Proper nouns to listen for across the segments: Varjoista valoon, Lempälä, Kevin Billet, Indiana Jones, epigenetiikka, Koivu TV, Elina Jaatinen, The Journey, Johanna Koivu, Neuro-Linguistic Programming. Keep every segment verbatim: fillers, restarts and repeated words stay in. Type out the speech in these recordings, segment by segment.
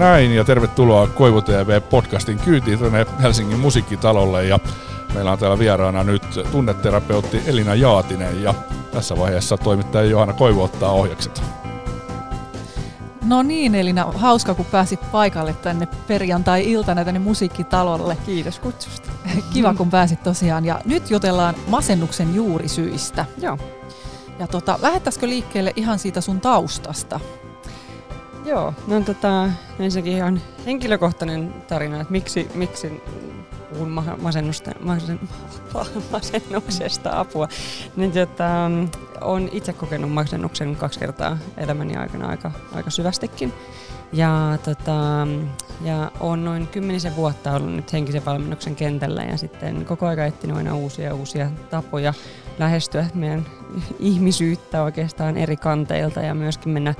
näin ja tervetuloa Koivu T V-podcastin kyytiin tänne Helsingin musiikkitalolle ja meillä on täällä vieraana nyt tunneterapeutti Elina Jaatinen ja tässä vaiheessa toimittaja Johanna Koivu ottaa ohjakset. No niin Elina, hauska kun pääsit paikalle tänne perjantai-iltana tänne musiikkitalolle. Kiitos kutsusta. Kiva kun pääsit tosiaan ja nyt jutellaan masennuksen juurisyistä. Joo. Ja tota, lähettäisikö liikkeelle ihan siitä sun taustasta? Joo, no tota, ensinnäkin ihan henkilökohtainen tarina, että miksi, miksi puhun masennusta, masen, masennuksesta apua. Niin, tota, olen itse kokenut masennuksen kaksi kertaa elämäni aikana aika, aika syvästikin. Ja, tota, ja olen noin kymmenisen vuotta ollut nyt henkisen valmennuksen kentällä ja sitten koko ajan etsinyt aina uusia uusia tapoja lähestyä meidän ihmisyyttä oikeastaan eri kanteilta ja myöskin mennä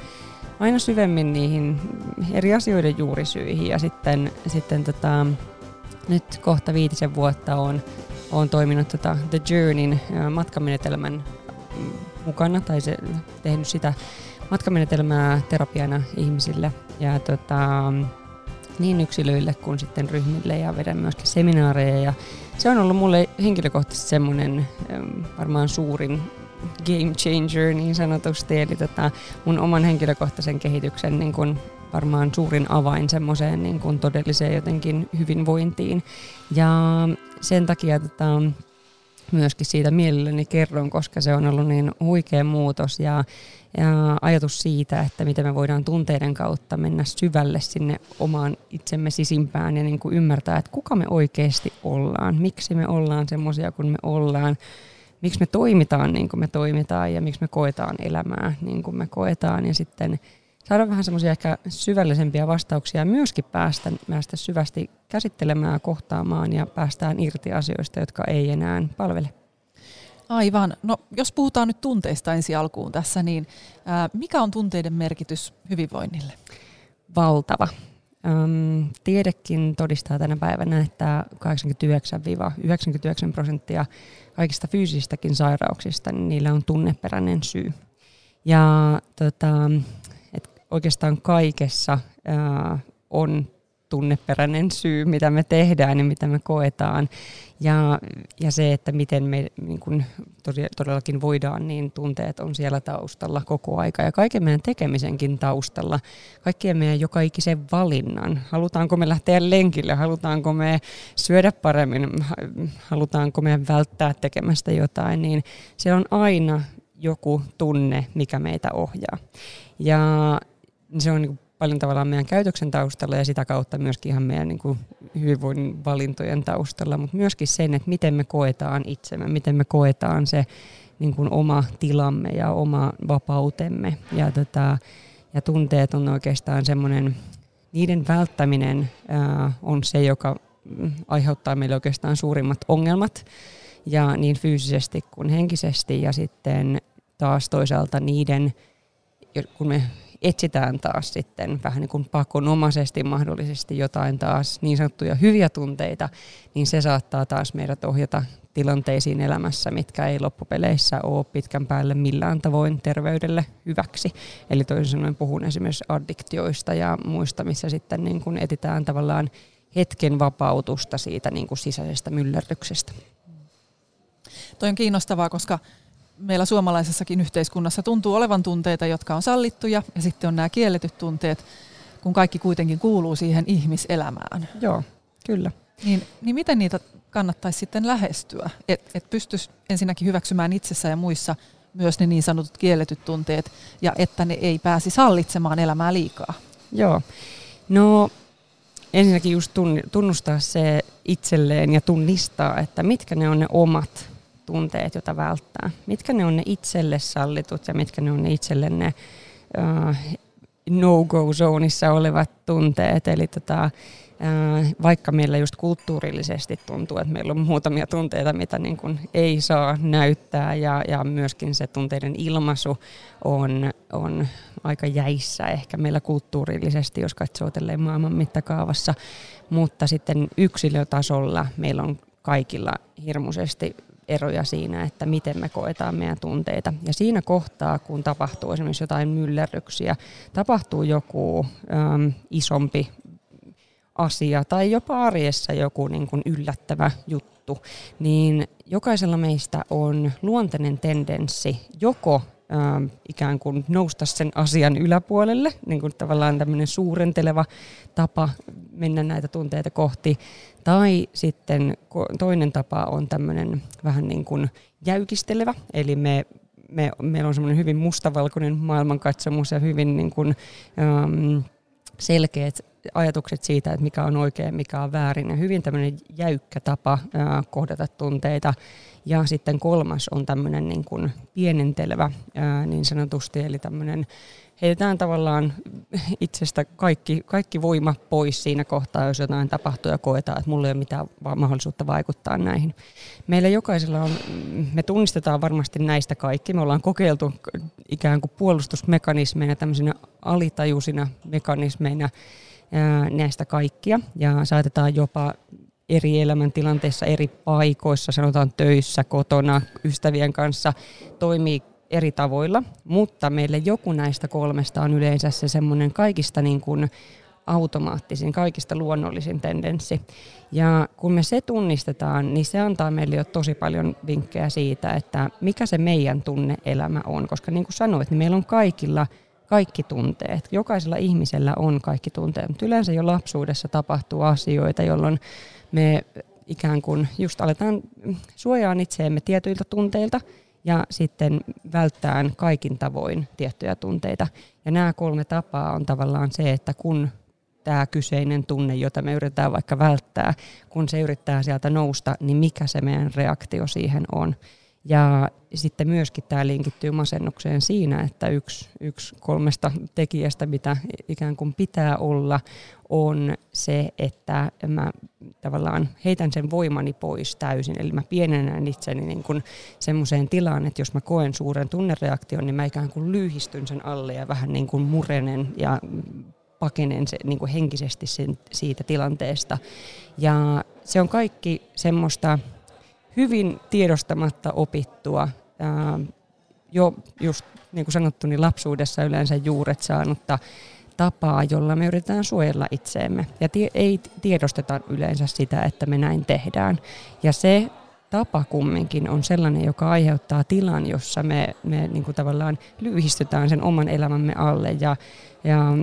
aina syvemmin niihin eri asioiden juurisyihin. Ja sitten, sitten tota, nyt kohta viitisen vuotta olen, olen toiminut tota The Journeyn matkamenetelmän mukana tai se, tehnyt sitä matkamenetelmää terapiana ihmisille ja tota, niin yksilöille kuin sitten ryhmille ja vedän myöskin seminaareja. Ja se on ollut mulle henkilökohtaisesti semmoinen varmaan suurin game changer niin sanotusti, eli tota, mun oman henkilökohtaisen kehityksen niin kun varmaan suurin avain semmoiseen niin kun todelliseen jotenkin hyvinvointiin. Ja sen takia tota, myöskin siitä mielelläni kerron, koska se on ollut niin huikea muutos ja, ja ajatus siitä, että miten me voidaan tunteiden kautta mennä syvälle sinne omaan itsemme sisimpään ja niin kuin ymmärtää, että kuka me oikeasti ollaan, miksi me ollaan semmoisia kuin me ollaan, miksi me toimitaan niin kuin me toimitaan ja miksi me koetaan elämää niin kuin me koetaan ja sitten saada vähän semmoisia ehkä syvällisempiä vastauksia ja myöskin päästä, päästä syvästi käsittelemään ja kohtaamaan ja päästään irti asioista, jotka ei enää palvele. Aivan. No jos puhutaan nyt tunteista ensi alkuun tässä, niin äh, mikä on tunteiden merkitys hyvinvoinnille? Valtava. Ähm, tiedekin todistaa tänä päivänä, että kahdeksankymmentäyhdeksän–yhdeksänkymmentäyhdeksän prosenttia kaikista fyysisistäkin sairauksista, niin niillä on tunneperäinen syy. Ja tota... Oikeastaan kaikessa ää, on tunneperäinen syy, mitä me tehdään ja mitä me koetaan. Ja, ja se, että miten me niin kun todellakin voidaan, niin tunteet on siellä taustalla koko aika. Ja kaiken meidän tekemisenkin taustalla, kaikkien meidän joka ikisen valinnan. Halutaanko me lähteä lenkille, halutaanko me syödä paremmin, halutaanko me välttää tekemästä jotain, niin se on aina joku tunne, mikä meitä ohjaa. Ja se on niin paljon tavallaan meidän käytöksen taustalla ja sitä kautta myöskin ihan meidän niin hyvinvoinnin valintojen taustalla, mutta myöskin sen, että miten me koetaan itsemme, miten me koetaan se niin kuin oma tilamme ja oma vapautemme. Ja, tota, ja tunteet on oikeastaan semmoinen, niiden välttäminen ää, on se, joka aiheuttaa meille oikeastaan suurimmat ongelmat. Ja niin fyysisesti kuin henkisesti ja sitten taas toisaalta niiden, kun me etsitään taas sitten vähän niin kuin pakonomaisesti mahdollisesti jotain taas niin sanottuja hyviä tunteita, niin se saattaa taas meidät ohjata tilanteisiin elämässä, mitkä ei loppupeleissä ole pitkän päälle millään tavoin terveydelle hyväksi. Eli toisin sanoen puhun esimerkiksi addiktioista ja muista, missä sitten niin kuin etsitään tavallaan hetken vapautusta siitä niin kuin sisäisestä myllerryksestä. Toi on kiinnostavaa, koska meillä suomalaisessakin yhteiskunnassa tuntuu olevan tunteita, jotka on sallittuja, ja sitten on nämä kielletyt tunteet, kun kaikki kuitenkin kuuluu siihen ihmiselämään. Joo, kyllä. Niin, niin miten niitä kannattaisi sitten lähestyä? Että et pystyisi ensinnäkin hyväksymään itsessä ja muissa myös ne niin sanotut kielletyt tunteet, ja että ne ei pääsi sallitsemaan elämää liikaa. Joo. No ensinnäkin just tunnustaa se itselleen ja tunnistaa, että mitkä ne on ne omat tunteet, joita välttää. Mitkä ne on ne itselle sallitut ja mitkä ne on ne itselle ne uh, no-go-zoneissa olevat tunteet. Eli tota, uh, vaikka meillä just kulttuurillisesti tuntuu, että meillä on muutamia tunteita, mitä niin kuin ei saa näyttää ja, ja myöskin se tunteiden ilmaisu on, on aika jäissä ehkä meillä kulttuurillisesti, jos katsoo tälleen maailman mittakaavassa. Mutta sitten yksilötasolla meillä on kaikilla hirmuisesti eroja siinä, että miten me koetaan meidän tunteita. Ja siinä kohtaa, kun tapahtuu esimerkiksi jotain myllerryksiä, tapahtuu joku äm, isompi asia tai jopa arjessa joku niin kuin yllättävä juttu, niin jokaisella meistä on luontainen tendenssi joko ikään kuin nousta sen asian yläpuolelle, niin kuin tavallaan tämmöinen suurenteleva tapa mennä näitä tunteita kohti, tai sitten toinen tapa on tämmöinen vähän niin kuin jäykistelevä, eli me, me, meillä on semmoinen hyvin mustavalkoinen maailmankatsomus ja hyvin niin kuin, äm, selkeät ajatukset siitä, että mikä on oikein, mikä on väärin, ja hyvin tämmöinen jäykkä tapa ää, kohdata tunteita. Ja sitten kolmas on tämmöinen niin kuin pienentelevä ää, niin sanotusti, eli tämmöinen heitetään tavallaan itsestä kaikki, kaikki voima pois siinä kohtaa, jos jotain tapahtuu ja koetaan, että mulla ei ole mitään mahdollisuutta vaikuttaa näihin. Meillä jokaisella on, me tunnistetaan varmasti näistä kaikki, me ollaan kokeiltu ikään kuin puolustusmekanismeina, tämmöisinä alitajuisina mekanismeina, näistä kaikkia ja saatetaan jopa eri elämäntilanteissa, eri paikoissa, sanotaan töissä, kotona, ystävien kanssa, toimii eri tavoilla, mutta meille joku näistä kolmesta on yleensä se semmoinen kaikista niin kuin automaattisin, kaikista luonnollisin tendenssi. Ja kun me se tunnistetaan, niin se antaa meille jo tosi paljon vinkkejä siitä, että mikä se meidän tunne-elämä on, koska niin kuin sanoit, niin meillä on kaikilla kaikki tunteet. Jokaisella ihmisellä on kaikki tunteet, mutta yleensä jo lapsuudessa tapahtuu asioita, jolloin me ikään kuin just aletaan suojaan itseemme tietyiltä tunteilta ja sitten välttään kaikin tavoin tiettyjä tunteita. Ja nämä kolme tapaa on tavallaan se, että kun tämä kyseinen tunne, jota me yritetään vaikka välttää, kun se yrittää sieltä nousta, niin mikä se meidän reaktio siihen on. Ja sitten myöskin tämä linkittyy masennukseen siinä, että yksi, yksi kolmesta tekijästä, mitä ikään kuin pitää olla, on se, että mä tavallaan heitän sen voimani pois täysin. Eli mä pienennän itseni niin kuin semmoiseen tilaan, että jos mä koen suuren tunnereaktion, niin mä ikään kuin lyhistyn sen alle ja vähän niin kuin murenen ja pakenen se, niin kuin henkisesti sen, siitä tilanteesta. Ja se on kaikki semmoista hyvin tiedostamatta opittua, ää, jo just niin kuin sanottu, niin lapsuudessa yleensä juuret saanutta tapaa, jolla me yritetään suojella itseemme. Ja tie- ei tiedosteta yleensä sitä, että me näin tehdään. Ja se tapa kumminkin on sellainen, joka aiheuttaa tilan, jossa me, me niin kuin tavallaan lyhistytään sen oman elämämme alle ja, ja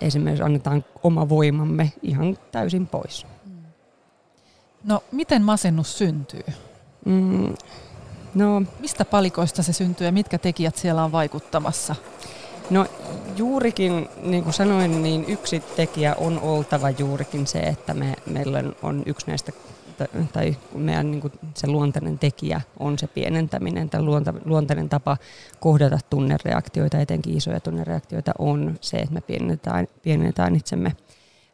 esimerkiksi annetaan oma voimamme ihan täysin pois. No, miten masennus syntyy? Mm, no, Mistä palikoista se syntyy ja mitkä tekijät siellä on vaikuttamassa? No juurikin, niin kuin sanoin, niin yksi tekijä on oltava juurikin se, että me, meillä on yksi näistä, tai meidän niin kuin se luontainen tekijä on se pienentäminen, tai luonta, luontainen tapa kohdata tunnereaktioita, etenkin isoja tunnereaktioita, on se, että me pienennetään, pienennetään itsemme.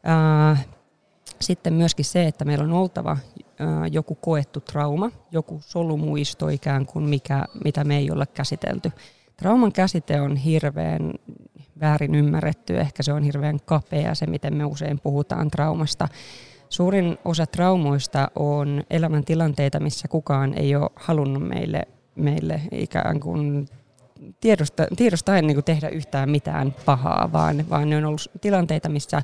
Ää, Sitten myöskin se, että meillä on oltava joku koettu trauma, joku solumuisto ikään kuin, mikä, mitä me ei olla käsitelty. Trauman käsite on hirveän väärin ymmärretty, ehkä se on hirveän kapea se, miten me usein puhutaan traumasta. Suurin osa traumoista on elämäntilanteita, missä kukaan ei ole halunnut meille, meille ikään kuin Tiedosta, tiedosta ei niin kuin tehdä yhtään mitään pahaa, vaan, vaan ne on ollut tilanteita, missä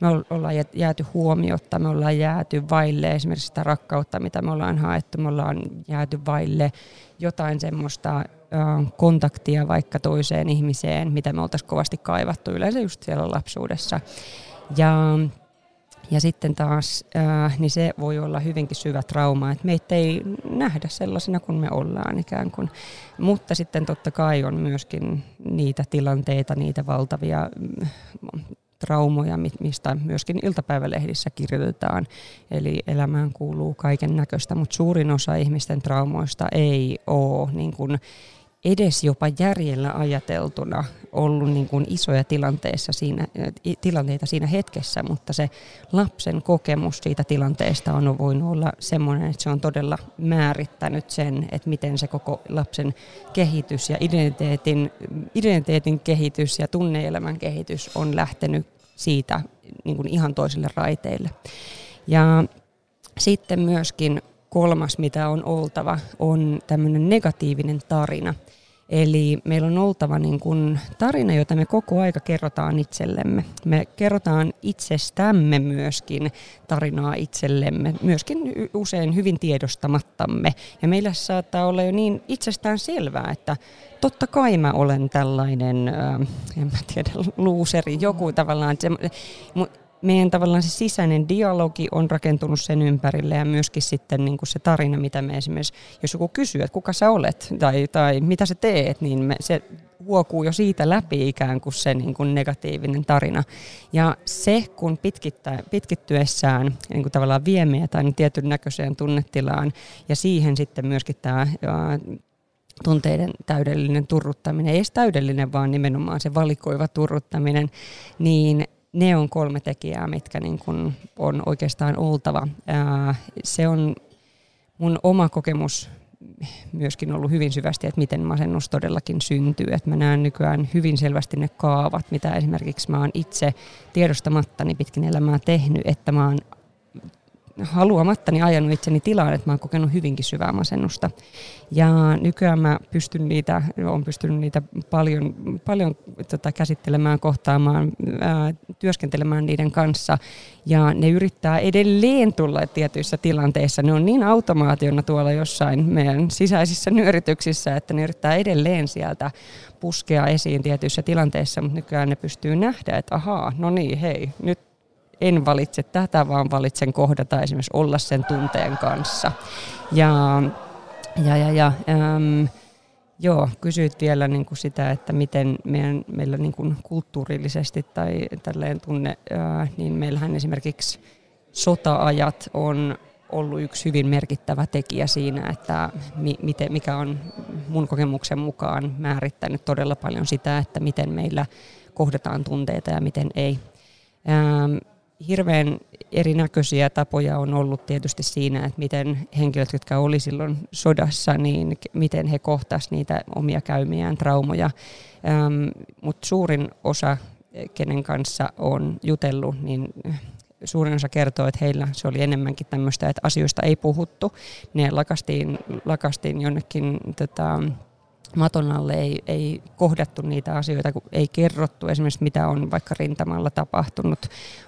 me ollaan jääty huomiotta, me ollaan jääty vaille esimerkiksi sitä rakkautta, mitä me ollaan haettu, me ollaan jääty vaille jotain semmoista kontaktia vaikka toiseen ihmiseen, mitä me oltaisiin kovasti kaivattu yleensä just siellä lapsuudessa. Ja Ja sitten taas niin se voi olla hyvinkin syvä trauma, että meitä ei nähdä sellaisina kuin me ollaan ikään kuin. Mutta sitten totta kai on myöskin niitä tilanteita, niitä valtavia traumoja, mistä myöskin iltapäivälehdissä kirjoitetaan. Eli elämään kuuluu kaiken näköistä, mutta suurin osa ihmisten traumoista ei ole niin kuin edes jopa järjellä ajateltuna ollut niin kuin isoja tilanteissa siinä, tilanteita siinä hetkessä, mutta se lapsen kokemus siitä tilanteesta on voinut olla semmoinen, että se on todella määrittänyt sen, että miten se koko lapsen kehitys ja identiteetin, identiteetin kehitys ja tunne-elämän kehitys on lähtenyt siitä niin kuin ihan toisille raiteille. Ja sitten myöskin kolmas, mitä on oltava, on tämmöinen negatiivinen tarina. Eli meillä on oltava niin kuin tarina, jota me koko aika kerrotaan itsellemme. Me kerrotaan itsestämme myöskin tarinaa itsellemme, myöskin usein hyvin tiedostamattamme. Ja meillä saattaa olla jo niin itsestään selvää, että totta kai mä olen tällainen, äh, en mä tiedä, luuseri, joku tavallaan. Se, meidän tavallaan se sisäinen dialogi on rakentunut sen ympärille ja myöskin sitten niin kuin se tarina, mitä me esimerkiksi, jos joku kysyy, että kuka sä olet tai, tai mitä sä teet, niin me, se huokuu jo siitä läpi ikään kuin se niin kuin negatiivinen tarina. Ja se, kun pitkittyessään niin kuin tavallaan vie meitä niin tietyn näköiseen tunnetilaan ja siihen sitten myöskin tämä tunteiden täydellinen turruttaminen, ei edes täydellinen, vaan nimenomaan se valikoiva turruttaminen, niin ne on kolme tekijää, mitkä niin kun on oikeastaan oltava. Ää, se on mun oma kokemus myöskin ollut hyvin syvästi, että miten masennus todellakin syntyy. Et mä näen nykyään hyvin selvästi ne kaavat, mitä esimerkiksi mä oon itse tiedostamattani pitkin elämää tehnyt, että mä oon haluamattani ajanut itseni tilaan, että mä oon kokenut hyvinkin syvää masennusta. Ja nykyään mä pystyn niitä, oon pystynyt niitä paljon, paljon tota, käsittelemään, kohtaamaan, ää, työskentelemään niiden kanssa. Ja ne yrittää edelleen tulla tietyissä tilanteissa. Ne on niin automaationa tuolla jossain meidän sisäisissä nyörityksissä, että ne yrittää edelleen sieltä puskea esiin tietyissä tilanteissa, mutta nykyään ne pystyy nähdä, että ahaa, no niin, hei, nyt en valitse tätä, vaan valitsen kohdata esimerkiksi olla sen tunteen kanssa. Ja, ja, ja, ja äm, joo, kysyit vielä niin kuin sitä, että miten meidän, meillä niin kuin kulttuurillisesti tai tälleen tunne, ää, niin meillähän esimerkiksi sota-ajat on ollut yksi hyvin merkittävä tekijä siinä, että miten, mikä on mun kokemuksen mukaan määrittänyt todella paljon sitä, että miten meillä kohdataan tunteita ja miten ei. Ähm, hirveän erinäköisiä tapoja on ollut tietysti siinä, että miten henkilöt, jotka oli silloin sodassa, niin miten he kohtasivat niitä omia käymiään traumoja. Ähm, mutta suurin osa, kenen kanssa on jutellut, niin suurin osa kertoo, että heillä se oli enemmänkin tämmöistä, että asioista ei puhuttu. Ne lakastiin, lakastiin jonnekin Tota, maton alle ei, ei kohdattu niitä asioita, kun ei kerrottu esimerkiksi, mitä on vaikka rintamalla tapahtunut.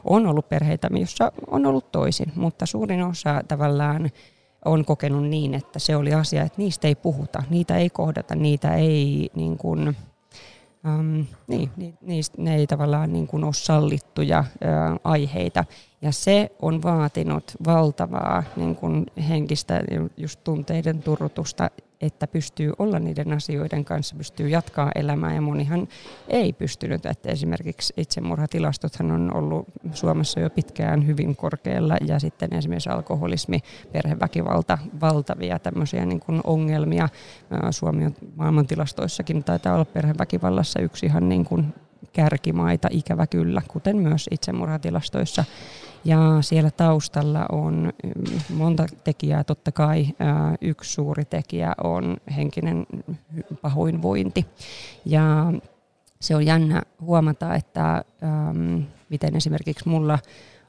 On ollut perheitä, joissa on ollut toisin, mutta suurin osa tavallaan on kokenut niin, että se oli asia, että niistä ei puhuta, niitä ei kohdata, niitä ei, niin kuin, äm, niin, ni, niistä, ne ei tavallaan niin kuin ole sallittuja ä, aiheita. Ja se on vaatinut valtavaa niin kuin henkistä just tunteiden turrutusta, että pystyy olla niiden asioiden kanssa, pystyy jatkaa elämää, ja monihan ei pystynyt. Että esimerkiksi itsemurhatilastothan on ollut Suomessa jo pitkään hyvin korkealla, ja sitten esimerkiksi alkoholismi, perheväkivalta, valtavia tämmöisiä niin kuin ongelmia. Suomi on maailmantilastoissakin, taitaa olla perheväkivallassa yksi ihan niin kuin kärkimaita, ikävä kyllä, kuten myös itsemurhatilastoissa. Ja siellä taustalla on monta tekijää. Totta kai yksi suuri tekijä on henkinen pahoinvointi. Ja se on jännä huomata, että miten esimerkiksi mulla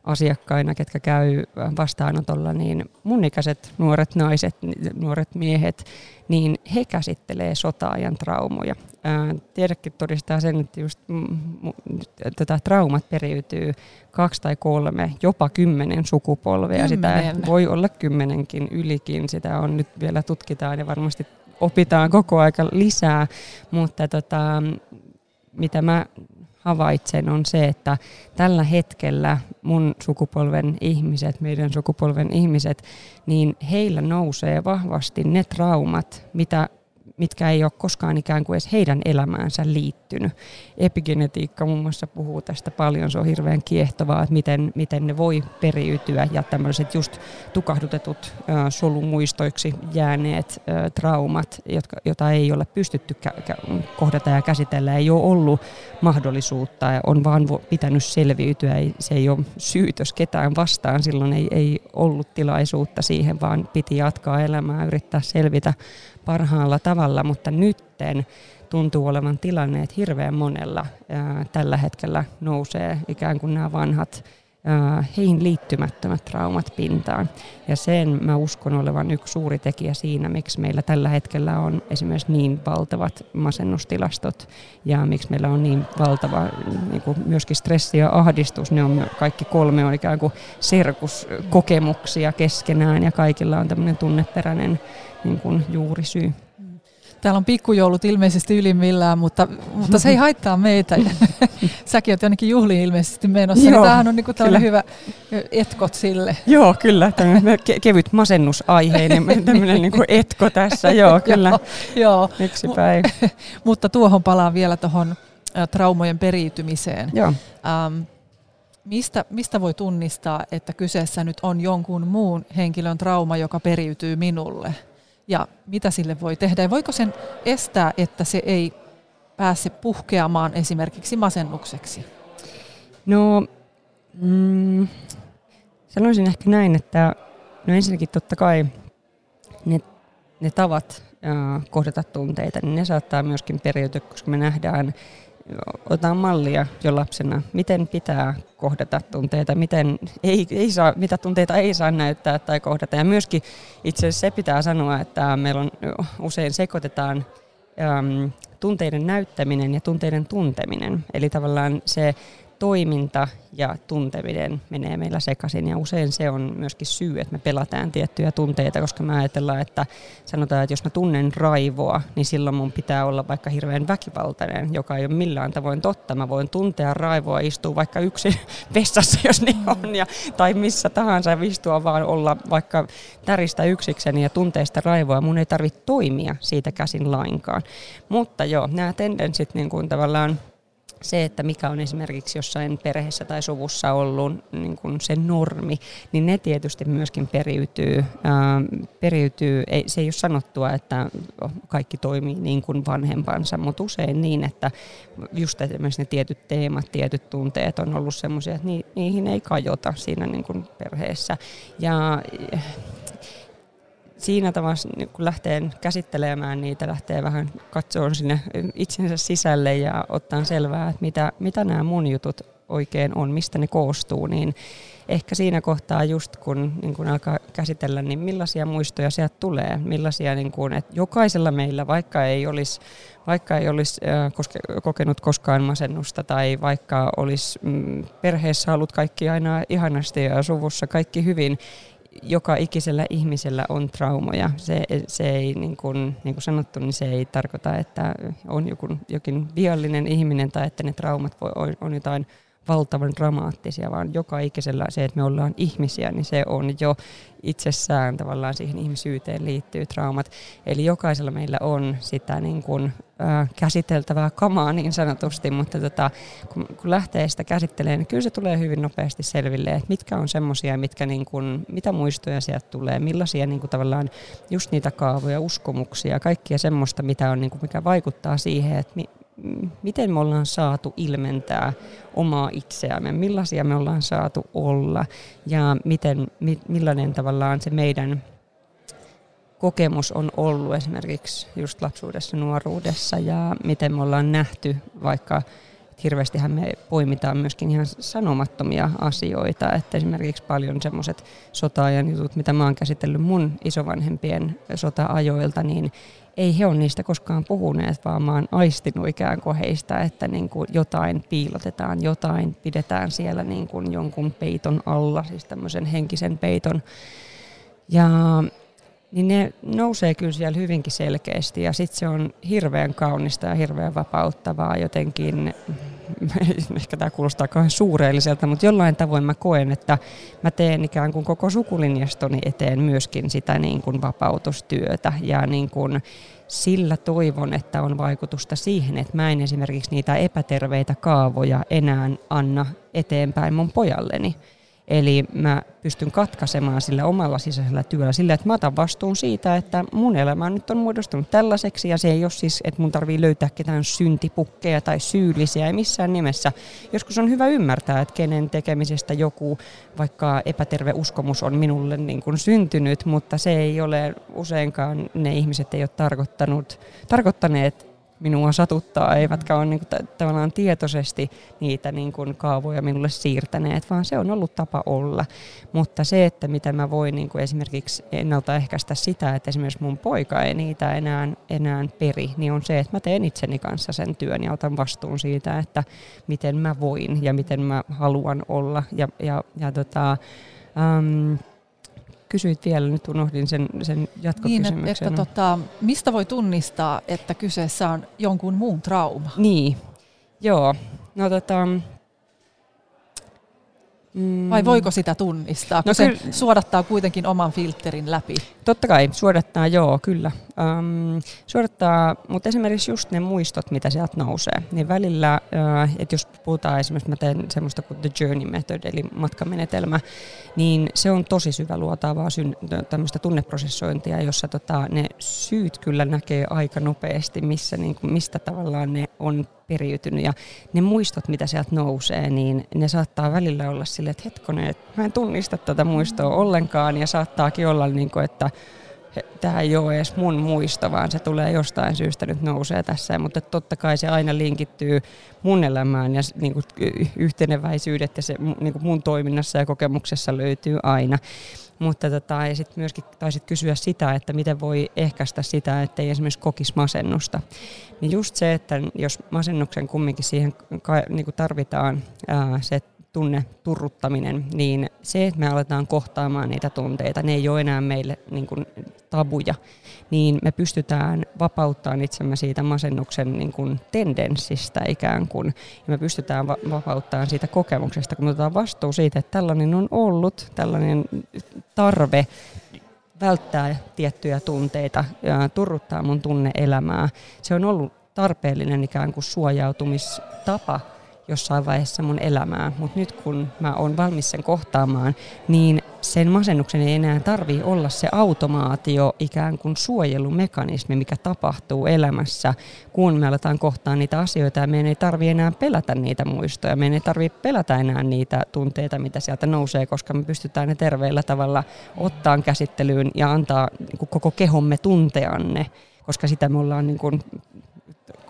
asiakkaina, ketkä käy vastaanotolla, niin mun ikäiset nuoret naiset, nuoret miehet, niin he käsittelee sota-ajan traumoja. Ää, tiedekin todistaa sen, että just m- m- tätä traumat periytyy kaksi tai kolme, jopa kymmenen sukupolvea. Kymmenen. Sitä voi olla kymmenenkin ylikin, sitä on nyt vielä tutkitaan ja varmasti opitaan koko aika lisää, mutta tota, mitä mä havaitsen on se, että tällä hetkellä mun sukupolven ihmiset, meidän sukupolven ihmiset, niin heillä nousee vahvasti ne traumat, mitä, mitkä ei ole koskaan ikään kuin edes heidän elämäänsä liittynyt. Epigenetiikka muun muassa puhuu tästä paljon, se on hirveän kiehtovaa, että miten, miten ne voi periytyä ja tämmöiset just tukahdutetut äh, solumuistoiksi jääneet äh, traumat, jotka, jota ei ole pystytty kä- kä- kohdata ja käsitellä, ei ole ollut mahdollisuutta ja on vaan vo- pitänyt selviytyä, ei, se ei ole syytös ketään vastaan, silloin ei, ei ollut tilaisuutta siihen, vaan piti jatkaa elämää, yrittää selvitä parhaalla tavalla, mutta nytten tuntuu olevan tilanne, että hirveän monella ää, tällä hetkellä nousee ikään kuin nämä vanhat heihin liittymättömät traumat pintaan. Ja sen mä uskon olevan yksi suuri tekijä siinä, miksi meillä tällä hetkellä on esimerkiksi niin valtavat masennustilastot ja miksi meillä on niin valtava niin kuin myöskin stressi ja ahdistus. Ne on kaikki kolme on ikään kuin serkuskokemuksia keskenään ja kaikilla on tämmöinen tunneperäinen niin kuin juurisyy. Täällä on pikkujoulut ilmeisesti ylimmillään, mutta, mutta se ei haittaa meitä. Säkin olet jonnekin juhliin ilmeisesti menossa. Joo, tämähän on niin kuin, tämmöinen hyvä etko sille. Joo, kyllä. Ke- kevyt masennusaiheinen tämmöinen niin kuin etko tässä. Joo, kyllä. Joo, miksipä ei. Mutta tuohon palaan vielä tuohon traumojen periytymiseen. Joo. Ähm, mistä, mistä voi tunnistaa, että kyseessä nyt on jonkun muun henkilön trauma, joka periytyy minulle? Ja mitä sille voi tehdä? Ja voiko sen estää, että se ei pääse puhkeamaan esimerkiksi masennukseksi? No, mm, sanoisin ehkä näin, että no ensinnäkin totta kai ne, ne tavat äh, kohdata tunteita, niin ne saattaa myöskin periytyä, koska me nähdään, otetaan mallia jo lapsena, miten pitää kohdata tunteita, miten ei, ei saa, mitä tunteita ei saa näyttää tai kohdata. Ja myöskin itse asiassa se pitää sanoa, että meillä on, usein sekoitetaan äm, tunteiden näyttäminen ja tunteiden tunteminen. Eli tavallaan se toiminta ja tunteminen menee meillä sekaisin ja usein se on myöskin syy, että me pelataan tiettyjä tunteita, koska me ajatellaan, että sanotaan, että jos mä tunnen raivoa, niin silloin mun pitää olla vaikka hirveän väkivaltainen, joka ei ole millään tavoin totta. Mä voin tuntea raivoa, istua vaikka yksin vessassa, jos niin on, ja, tai missä tahansa istua, vaan olla vaikka täristä yksikseni ja tuntee sitä raivoa. Mun ei tarvitse toimia siitä käsin lainkaan. Mutta joo, nämä tendenssit niin kuin tavallaan se, että mikä on esimerkiksi jossain perheessä tai suvussa ollut niin kuin se normi, niin ne tietysti myöskin periytyy. Ää, periytyy. Ei, se ei ole sanottua, että kaikki toimii niin kuin vanhempansa, mutta usein niin, että just esimerkiksi ne tietyt teemat, tietyt tunteet on ollut sellaisia, että niihin ei kajota siinä niin kuin perheessä. Ja siinä tavassa, kun lähtee käsittelemään niitä, lähtee vähän katsoa sinne itsensä sisälle ja ottaa selvää, että mitä, mitä nämä mun jutut oikein on, mistä ne koostuu, niin ehkä siinä kohtaa just kun, niin kun alkaa käsitellä, niin millaisia muistoja sieltä tulee, millaisia, niin kun, että jokaisella meillä, vaikka ei olisi, vaikka ei olisi äh, koske, kokenut koskaan masennusta tai vaikka olisi mm, perheessä ollut kaikki aina ihanasti ja suvussa kaikki hyvin, joka ikisellä ihmisellä on traumoja. Se, se ei, niin kuin, niin kuin sanottu, niin se ei tarkoita, että on joku, jokin viallinen ihminen tai että ne traumat voi, on jotain valtavan dramaattisia, vaan joka ikisellä se, että me ollaan ihmisiä, niin se on jo itsessään tavallaan siihen ihmisyyteen liittyy traumat. Eli jokaisella meillä on sitä niin kuin, äh, käsiteltävää kamaa niin sanotusti, mutta tota, kun, kun lähtee sitä käsittelemään, niin kyllä se tulee hyvin nopeasti selville, että mitkä on semmoisia, mitkä niin kuin, mitä muistoja sieltä tulee, millaisia niin kuin tavallaan just niitä kaavoja, uskomuksia, kaikkia semmoista, mitä on, niin kuin, mikä vaikuttaa siihen, että mi- miten me ollaan saatu ilmentää omaa itseämme, millaisia me ollaan saatu olla ja miten, millainen tavallaan se meidän kokemus on ollut esimerkiksi just lapsuudessa, nuoruudessa ja miten me ollaan nähty, vaikka hirveästihän me poimitaan myöskin ihan sanomattomia asioita, että esimerkiksi paljon semmoiset sota-ajan jutut, mitä mä oon käsitellyt mun isovanhempien sota-ajoilta, niin ei he ole niistä koskaan puhuneet, vaan mä oon aistinut ikään kuin heistä, että niin kuin jotain piilotetaan, jotain pidetään siellä niin kuin jonkun peiton alla, siis tämmöisen henkisen peiton. Ja niin ne nousee kyllä siellä hyvinkin selkeästi ja sitten se on hirveän kaunista ja hirveän vapauttavaa jotenkin. Ehkä tämä kuulostaa kauhean suureelliselta, mutta jollain tavoin mä koen, että mä teen ikään kuin koko sukulinjastoni eteen myöskin sitä niin kuin vapautustyötä ja niin kuin sillä toivon, että on vaikutusta siihen, että mä en esimerkiksi niitä epäterveitä kaavoja enää anna eteenpäin mun pojalleni. Eli mä pystyn katkaisemaan sillä omalla sisäisellä työllä sillä, että mä otan vastuun siitä, että mun elämä nyt on muodostunut tällaiseksi ja se ei ole siis, että mun tarvii löytää ketään syntipukkeja tai syyllisiä ei missään nimessä. Joskus on hyvä ymmärtää, että kenen tekemisestä joku vaikka epäterve uskomus on minulle niin kuin syntynyt, mutta se ei ole useinkaan, ne ihmiset ei ole tarkoittanut, tarkoittaneet minua satuttaa, eivätkä ole niin kuin, tavallaan tietoisesti niitä niin kuin, kaavoja minulle siirtäneet, vaan se on ollut tapa olla. Mutta se, että miten mä voin niin kuin, esimerkiksi ennaltaehkäistä sitä, että esimerkiksi mun poika ei niitä enää, enää peri, niin on se, että mä teen itseni kanssa sen työn ja otan vastuun siitä, että miten mä voin ja miten mä haluan olla. Ja, ja, ja tota, um, kysyit vielä, nyt unohdin sen, sen jatkokysymyksen. Niin, että, että tota, mistä voi tunnistaa, että kyseessä on jonkun muun trauma? Niin, joo. No, tota, mm. Vai voiko sitä tunnistaa, kun no, se ky- suodattaa kuitenkin oman filterin läpi? Totta kai, suodattaa, joo, kyllä. Um, suodattaa, mutta esimerkiksi just ne muistot, mitä sieltä nousee, niin välillä, uh, että jos puhutaan esimerkiksi, mä teen semmoista kuin The Journey Method, eli matkamenetelmä, niin se on tosi syvä luotaavaa syn- tämmöistä tunneprosessointia, jossa tota, ne syyt kyllä näkee aika nopeasti, missä, niin kuin, mistä tavallaan ne on periytynyt, ja ne muistot, mitä sieltä nousee, niin ne saattaa välillä olla silleen, että hetkone, että mä en tunnista tätä muistoa ollenkaan, ja saattaakin olla niin kuin, että tämä ei ole edes mun muisto, vaan se tulee jostain syystä nyt nousee tässä, mutta totta kai se aina linkittyy mun elämään ja niin kuin yhteneväisyydet ja se niin kuin mun toiminnassa ja kokemuksessa löytyy aina. Mutta tota, ja sit myöskin taisit kysyä sitä, että miten voi ehkäistä sitä, että ei esimerkiksi kokisi masennusta. Niin just se, että jos masennuksen kumminkin siihen niin kuin tarvitaan ää, se tunne turruttaminen, niin se, että me aletaan kohtaamaan niitä tunteita, ne ei ole enää meille niin kuin tabuja, niin me pystytään vapauttamaan itsemme siitä masennuksen niin kuin tendenssistä ikään kuin, ja me pystytään va- vapauttamaan siitä kokemuksesta, kun me otetaan vastuu siitä, että tällainen on ollut, tällainen tarve välttää tiettyjä tunteita ja turruttaa mun tunne-elämää. Se on ollut tarpeellinen ikään kuin suojautumistapa jossain vaiheessa mun elämää, mutta nyt kun mä oon valmis sen kohtaamaan, niin sen masennuksen ei enää tarvitse olla se automaatio, ikään kuin suojelumekanismi, mikä tapahtuu elämässä, kun me aletaan kohtaa niitä asioita, ja meidän ei tarvitse enää pelätä niitä muistoja, meidän ei tarvitse pelätä enää niitä tunteita, mitä sieltä nousee, koska me pystytään ne terveellä tavalla ottaan käsittelyyn ja antaa koko kehomme tunteanne, koska sitä me ollaan niin kuin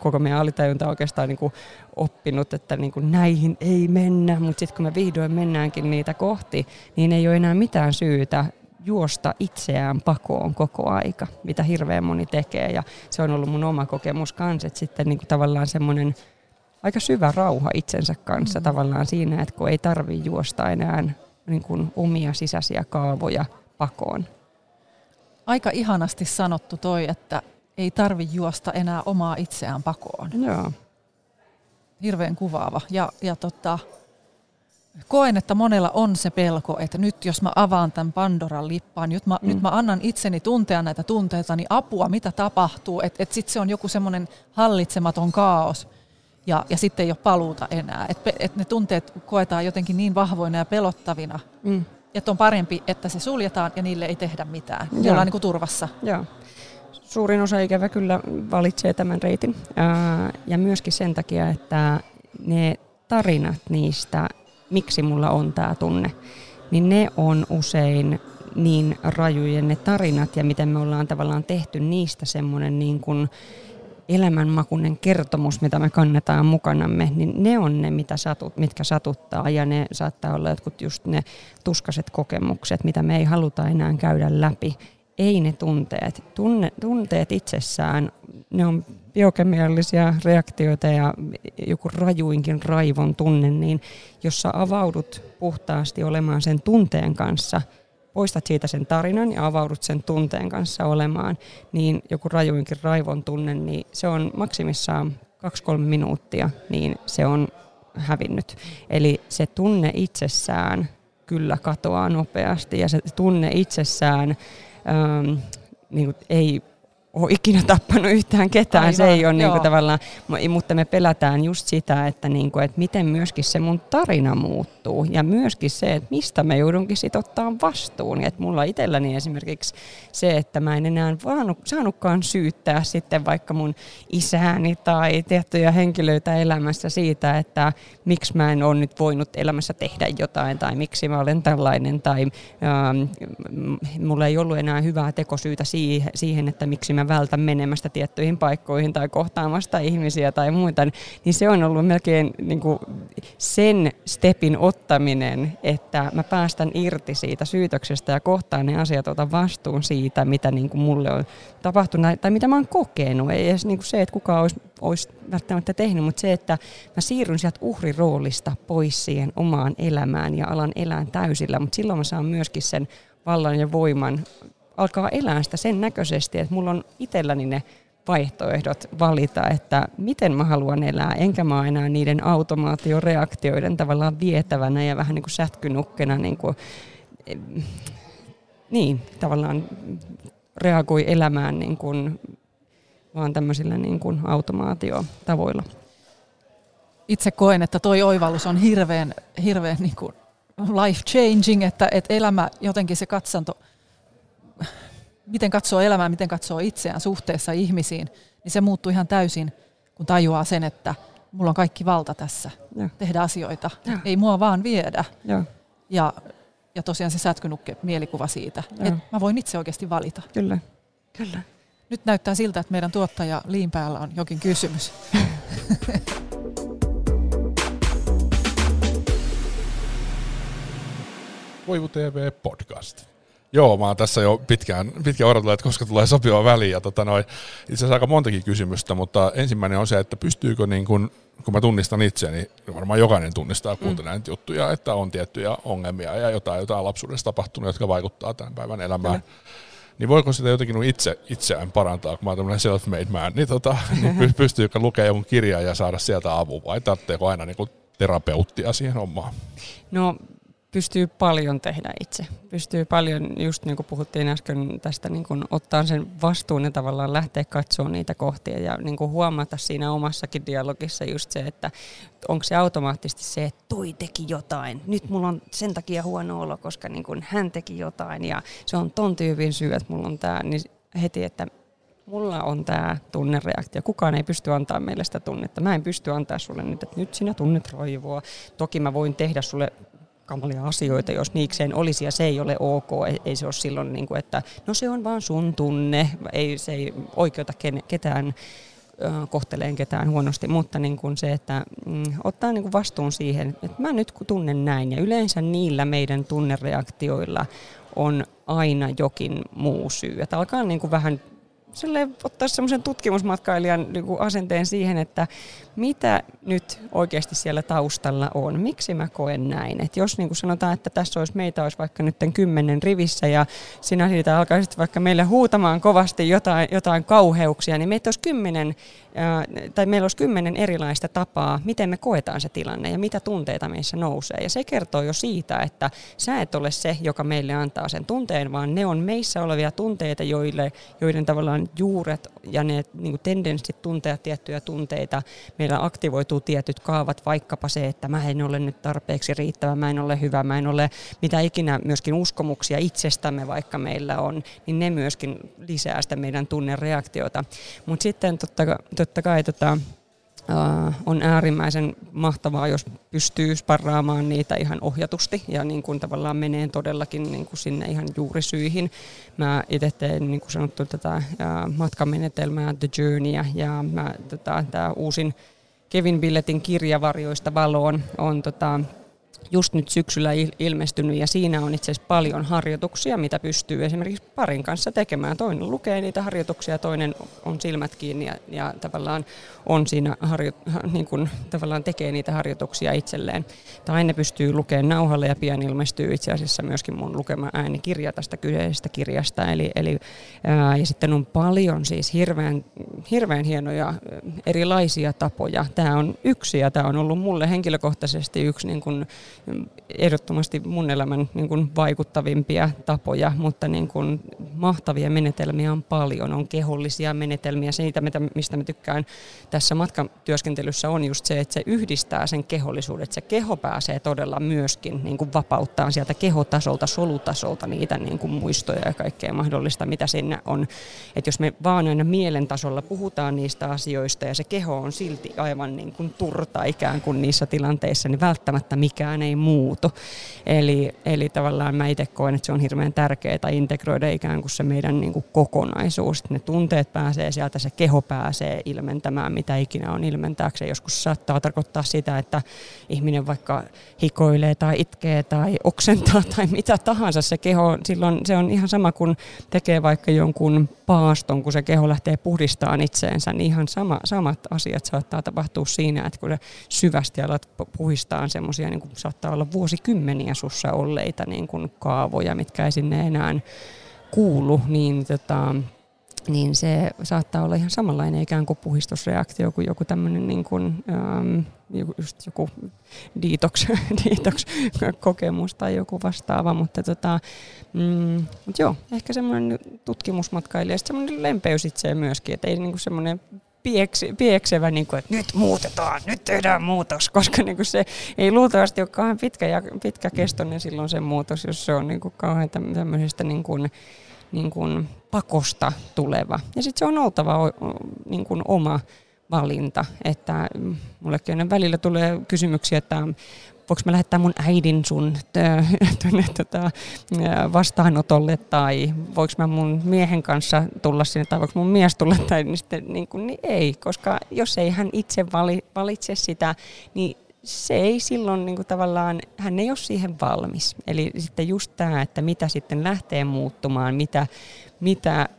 koko meidän alitajunta oikeastaan niin kuin oppinut, että niin kuin näihin ei mennä, mutta sitten kun me vihdoin mennäänkin niitä kohti, niin ei ole enää mitään syytä juosta itseään pakoon koko aika, mitä hirveän moni tekee. Ja se on ollut mun oma kokemus kanssa, että sitten niin kuin tavallaan semmoinen aika syvä rauha itsensä kanssa mm-hmm. tavallaan siinä, että kun ei tarvitse juosta enää niin kuin omia sisäisiä kaavoja pakoon. Aika ihanasti sanottu toi, että ei tarvitse juosta enää omaa itseään pakoon. Joo. Hirveän kuvaava. Ja, ja tota, koen, että monella on se pelko, että nyt jos mä avaan tämän Pandoran lippaan, nyt mä, mm. nyt mä annan itseni tuntea näitä tunteita, niin apua, mitä tapahtuu. Että et sitten se on joku semmoinen hallitsematon kaos ja, ja sitten ei ole paluuta enää. Että et ne tunteet koetaan jotenkin niin vahvoina ja pelottavina, mm. että on parempi, että se suljetaan ja niille ei tehdä mitään. Joo. Jollain niin kuin turvassa. Joo. Suurin osa ikävä kyllä valitsee tämän reitin, ja myöskin sen takia, että ne tarinat niistä, miksi mulla on tämä tunne, niin ne on usein niin rajuja ne tarinat ja miten me ollaan tavallaan tehty niistä semmoinen niin kuin elämänmakuinen kertomus, mitä me kannetaan mukanamme, niin ne on ne, mitä satut, mitkä satuttaa, ja ne saattaa olla jotkut just ne tuskaiset kokemukset, mitä me ei haluta enää käydä läpi. Ei ne tunteet. Tunne, tunteet itsessään, ne on biokemiallisia reaktioita ja joku rajuinkin raivon tunne, niin jos sä avaudut puhtaasti olemaan sen tunteen kanssa, poistat siitä sen tarinan ja avaudut sen tunteen kanssa olemaan, niin joku rajuinkin raivon tunne, niin se on maksimissaan kaksi kolme minuuttia, niin se on hävinnyt. Eli se tunne itsessään kyllä katoaa nopeasti, ja se tunne itsessään Ähm, niin kuin, ei ole ikinä tappanut yhtään ketään. Aivan, se ei ole niin kuin, tavallaan, mutta me pelätään just sitä, että, niin kuin, että miten myöskin se mun tarina muuttuu, ja myöskin se, että mistä mä joudunkin sit ottaa vastuun. Että mulla itselläni esimerkiksi se, että mä en enää saanutkaan syyttää sitten vaikka mun isääni tai tiettyjä henkilöitä elämässä siitä, että miksi mä en ole nyt voinut elämässä tehdä jotain tai miksi mä olen tällainen tai ähm, mulla ei ollut enää hyvää tekosyytä siihen, että miksi mä mä vältän menemästä tiettyihin paikkoihin tai kohtaamasta ihmisiä tai muuta, niin se on ollut melkein niin kuin sen stepin ottaminen, että mä päästän irti siitä syytöksestä ja kohtaan ne asiat, otan vastuun siitä, mitä niin kuin mulle on tapahtunut tai mitä mä oon kokenut. Ei edes niin kuin se, että kukaan olisi, olisi välttämättä tehnyt, mutta se, että mä siirryn sieltä uhriroolista pois siihen omaan elämään ja alan elää täysillä, mutta silloin mä saan myöskin sen vallan ja voiman alkaa elää sitä sen näköisesti, että mulla on itselläni ne vaihtoehdot valita, että miten mä haluan elää, enkä mä ole enää niiden automaatioreaktioiden tavallaan vietävänä ja vähän niin kuin sätkynukkena niin kuin, niin, tavallaan reagoi elämään niin kuin, vaan tämmöisillä niin kuin automaatiotavoilla. Itse koen, että toi oivallus on hirveän, hirveän niin kuin life changing, että, että elämä jotenkin se katsanto, miten katsoo elämää, miten katsoo itseään suhteessa ihmisiin, niin se muuttuu ihan täysin, kun tajuaa sen, että mulla on kaikki valta tässä ja tehdä asioita. Ja. Ei mua vaan viedä. Ja, ja, ja tosiaan se sätkynukke mielikuva siitä, että mä voin itse oikeasti valita. Kyllä. Kyllä. Nyt näyttää siltä, että meidän tuottaja Liin päällä on jokin kysymys. Koivu T V podcast. Joo, mä oon tässä jo pitkään, pitkään odotellut, että koska tulee sopiva väliin. Ja tota noin, itse asiassa aika montakin kysymystä, mutta ensimmäinen on se, että pystyykö, niin kun, kun mä tunnistan itseäni, niin varmaan jokainen tunnistaa kuulta mm. näitä juttuja, että on tiettyjä ongelmia ja jotain, jotain lapsuudessa tapahtunut, jotka vaikuttaa tämän päivän elämään. Mm. Niin voiko sitä jotenkin itse, itseään parantaa, kun mä oon tämmöinen self-made man, niin, tota, niin pystyykö lukea jonkun kirjaa ja saada sieltä apua, vai tarvitseeko aina niin kun terapeuttia siihen omaan? No... Pystyy paljon tehdä itse. Pystyy paljon, just niin kuin puhuttiin äsken tästä, niin kuin ottaa sen vastuun ja tavallaan lähteä katsomaan niitä kohtia ja niin kuin huomata siinä omassakin dialogissa just se, että onko se automaattisesti se, että toi teki jotain. Nyt mulla on sen takia huono olo, koska niin kuin hän teki jotain ja se on ton tyypin syy, että mulla on tää, niin heti, että mulla on tämä tunnereaktio. Kukaan ei pysty antaa meille sitä tunnetta. Mä en pysty antaa sulle nyt, että nyt sinä tunnet raivoa. Toki mä voin tehdä sulle kamalia asioita, jos niikseen olisi, ja se ei ole ok, ei se ole silloin, niin kuin, että no se on vaan sun tunne, ei, se ei oikeuta ketään, kohteleen ketään huonosti, mutta niin kuin se, että mm, ottaa niin kuin vastuun siihen, että mä nyt tunnen näin, ja yleensä niillä meidän tunnereaktioilla on aina jokin muu syy, että alkaa niin kuin vähän ottaa semmoisen tutkimusmatkailijan asenteen siihen, että mitä nyt oikeasti siellä taustalla on, miksi mä koen näin. Et jos niin kuin sanotaan, että tässä olisi, meitä olisi vaikka nyt kymmenen rivissä ja sinä siitä alkaisit vaikka meille huutamaan kovasti jotain, jotain kauheuksia, niin meitä olisi kymmenen, tai meillä olisi kymmenen erilaista tapaa, miten me koetaan se tilanne ja mitä tunteita meissä nousee. Ja se kertoo jo siitä, että sä et ole se, joka meille antaa sen tunteen, vaan ne on meissä olevia tunteita, joille, joiden tavallaan juuret ja ne niin tendenssit tuntea tiettyjä tunteita. Meillä aktivoituu tietyt kaavat, vaikkapa se, että mä en ole nyt tarpeeksi riittävä, mä en ole hyvä, mä en ole mitä ikinä, myöskin uskomuksia itsestämme vaikka meillä on, niin ne myöskin lisää sitä meidän tunnereaktiota. Mutta sitten totta kai, totta kai tota, Uh, on äärimmäisen mahtavaa, jos pystyy sparraamaan niitä ihan ohjatusti ja niin kuin tavallaan menee todellakin niin kuin sinne ihan juurisyihin. Mä itse teen niin kuin sanottu tätä uh, matkamenetelmää, The Journeyä, ja mä, tota, tää uusin Kevin Billetin kirja Varjoista valoon on tota, just nyt syksyllä ilmestynyt, ja siinä on itse asiassa paljon harjoituksia, mitä pystyy esimerkiksi parin kanssa tekemään. Toinen lukee niitä harjoituksia, toinen on silmät kiinni ja, ja tavallaan, on siinä harjo, niin kuin, tavallaan tekee niitä harjoituksia itselleen. Tai ne pystyy lukemaan nauhalle, ja pian ilmestyy itse asiassa myöskin mun lukema äänikirja tästä kyseisestä kirjasta. Eli, eli, ää, ja sitten on paljon siis hirveän, hirveän hienoja erilaisia tapoja. Tämä on yksi, ja tämä on ollut mulle henkilökohtaisesti yksi niin kuin ehdottomasti mun elämän niin kuin vaikuttavimpia tapoja, mutta niin kuin mahtavia menetelmiä on paljon, on kehollisia menetelmiä. Se, mistä mä tykkään tässä matkatyöskentelyssä, on just se, että se yhdistää sen kehollisuuden, että se keho pääsee todella myöskin niin kuin vapauttaa sieltä kehotasolta, solutasolta niitä niin kuin muistoja ja kaikkea mahdollista, mitä sinne on. Että jos me vaan aina mielen tasolla puhutaan niistä asioista ja se keho on silti aivan niin kuin turta ikään kuin niissä tilanteissa, niin välttämättä mikään miksikään ei muutu. Eli, eli tavallaan mä itse koen, että se on hirveän tärkeää integroida ikään kuin se meidän niin kuin kokonaisuus. Ne tunteet pääsee sieltä, se keho pääsee ilmentämään, mitä ikinä on ilmentääkseen. Joskus saattaa tarkoittaa sitä, että ihminen vaikka hikoilee tai itkee tai oksentaa tai mitä tahansa. Se keho, silloin se on ihan sama kuin tekee vaikka jonkun paaston, kun se keho lähtee puhdistamaan itseensä, niin ihan sama, samat asiat saattaa tapahtua siinä, että kun syvästi alat puhistaa semmoisia, niin saattaa olla vuosikymmeniä sussa olleita niin kuin kaavoja, mitkä ei sinne enää kuulu, niin, tota, niin se saattaa olla ihan samanlainen ikään kuin puhistusreaktio kuin joku tämmöinen niin kuin, ähm, just joku detox, detox-kokemus tai joku vastaava, mutta tota, mm, mut joo, ehkä semmoinen tutkimusmatkailija ja semmoinen lempeys itseä myöskin, että ei niinku semmoinen Pieksi, pieksevä, niin kuin, että nyt muutetaan, nyt tehdään muutos, koska niin kuin se ei luultavasti ole kauhean pitkä ja pitkäkestoinen silloin se muutos, jos se on niin kuin kauhean tämmöisestä niin kuin, niin kuin pakosta tuleva. Ja sitten se on oltava niin kuin oma valinta, että mullekin välillä tulee kysymyksiä, että voinko mä lähettää mun äidin sun tuonne tota vastaanotolle, tai voinko mä mun miehen kanssa tulla sinne, tai voinko mun mies tulla, tai niin, sitten, niin, kuin, niin ei, koska jos ei hän itse valitse sitä, niin se ei silloin niin kuin tavallaan, hän ei ole siihen valmis. Eli sitten just tämä, että mitä sitten lähtee muuttumaan, mitä, mitä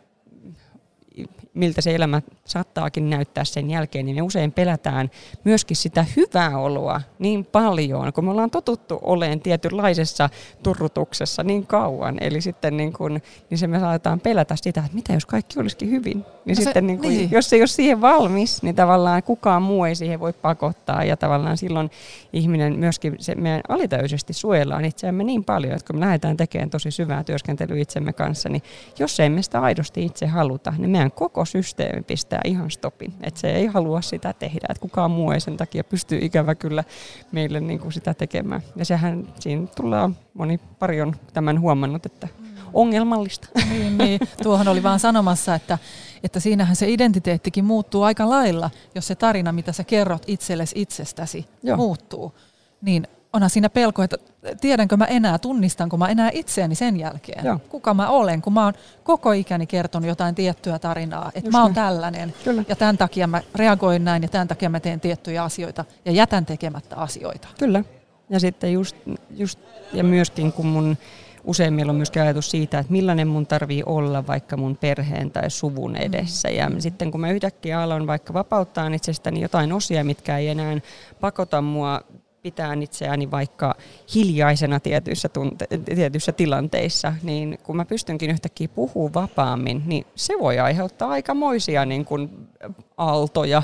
miltä se elämä saattaakin näyttää sen jälkeen, niin me usein pelätään myöskin sitä hyvää oloa niin paljon, kun me ollaan totuttu oleen tietynlaisessa turrutuksessa niin kauan. Eli sitten niin kun, niin se me saatetaan pelätä sitä, että mitä jos kaikki olisikin hyvin. Niin no sitten se, niin kun, niin. Jos ei ole siihen valmis, niin tavallaan kukaan muu ei siihen voi pakottaa. Ja tavallaan silloin ihminen myöskin, se meidän alitäyisesti suojellaan itseämme niin paljon, että kun me lähdetään tekemään tosi syvää työskentelyä itsemme kanssa, niin jos ei me sitä aidosti itse haluta, niin meidän koko systeemi pistää ihan stopin, että se ei halua sitä tehdä, että kukaan muu ei sen takia pysty ikävä kyllä meille niin kuin sitä tekemään. Ja sehän siinä tullaan, moni pari on tämän huomannut, että ongelmallista. Niin, niin. Tuohon oli vaan sanomassa, että, että siinähän se identiteettikin muuttuu aika lailla, jos se tarina, mitä sä kerrot itsellesi itsestäsi, joo, muuttuu. Niin onhan siinä pelko, että tiedänkö mä enää, tunnistanko mä enää itseäni sen jälkeen. Joo. Kuka mä olen, kun mä oon koko ikäni kertonut jotain tiettyä tarinaa, että mä oon tällainen. Kyllä. Ja tämän takia mä reagoin näin ja tämän takia mä teen tiettyjä asioita ja jätän tekemättä asioita. Kyllä. Ja sitten just, just ja myöskin kun mun useimmilla on myöskin ajatus siitä, että millainen mun tarvii olla vaikka mun perheen tai suvun edessä. Ja sitten kun mä yhtäkkiä alan vaikka vapauttaa itsestäni jotain osia, mitkä ei enää pakota mua pitään itseäni vaikka hiljaisena tietyissä, tunte- tietyissä tilanteissa, niin kun mä pystynkin yhtäkkiä puhumaan vapaammin, niin se voi aiheuttaa aikamoisia niin kuin aaltoja